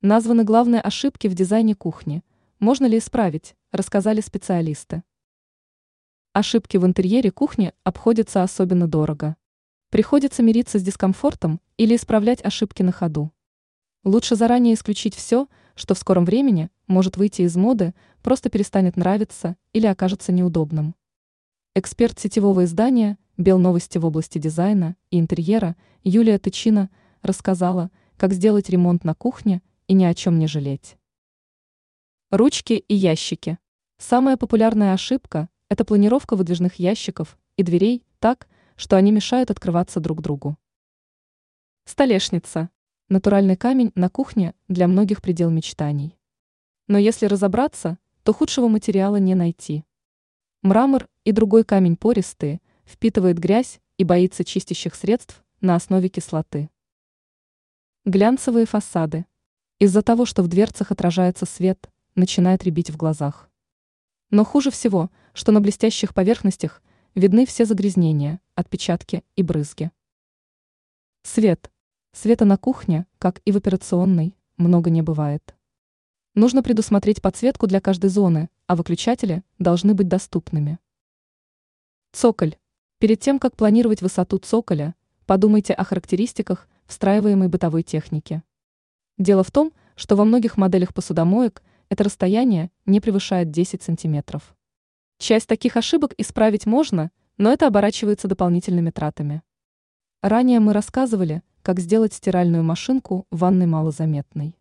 Названы главные ошибки в дизайне кухни. Можно ли исправить, рассказали специалисты. Ошибки в интерьере кухни обходятся особенно дорого. Приходится мириться с дискомфортом или исправлять ошибки на ходу. Лучше заранее исключить все, что в скором времени может выйти из моды, просто перестанет нравиться или окажется неудобным. Эксперт сетевого издания «Белновости» в области дизайна и интерьера Юлия Тычина рассказала, как сделать ремонт на кухне и ни о чем не жалеть. Ручки и ящики. Самая популярная ошибка – это планировка выдвижных ящиков и дверей так, что они мешают открываться друг другу. Столешница. Натуральный камень на кухне для многих предел мечтаний. Но если разобраться, то худшего материала не найти. Мрамор и другой камень пористые, впитывает грязь и боится чистящих средств на основе кислоты. Глянцевые фасады. Из-за того, что в дверцах отражается свет, начинает рябить в глазах. Но хуже всего, что на блестящих поверхностях видны все загрязнения, отпечатки и брызги. Свет. Света на кухне, как и в операционной, много не бывает. Нужно предусмотреть подсветку для каждой зоны, а выключатели должны быть доступными. Цоколь. Перед тем, как планировать высоту цоколя, подумайте о характеристиках встраиваемой бытовой техники. Дело в том, что во многих моделях посудомоек это расстояние не превышает 10 сантиметров. Часть таких ошибок исправить можно, но это оборачивается дополнительными тратами. Ранее мы рассказывали, как сделать стиральную машинку в ванной малозаметной.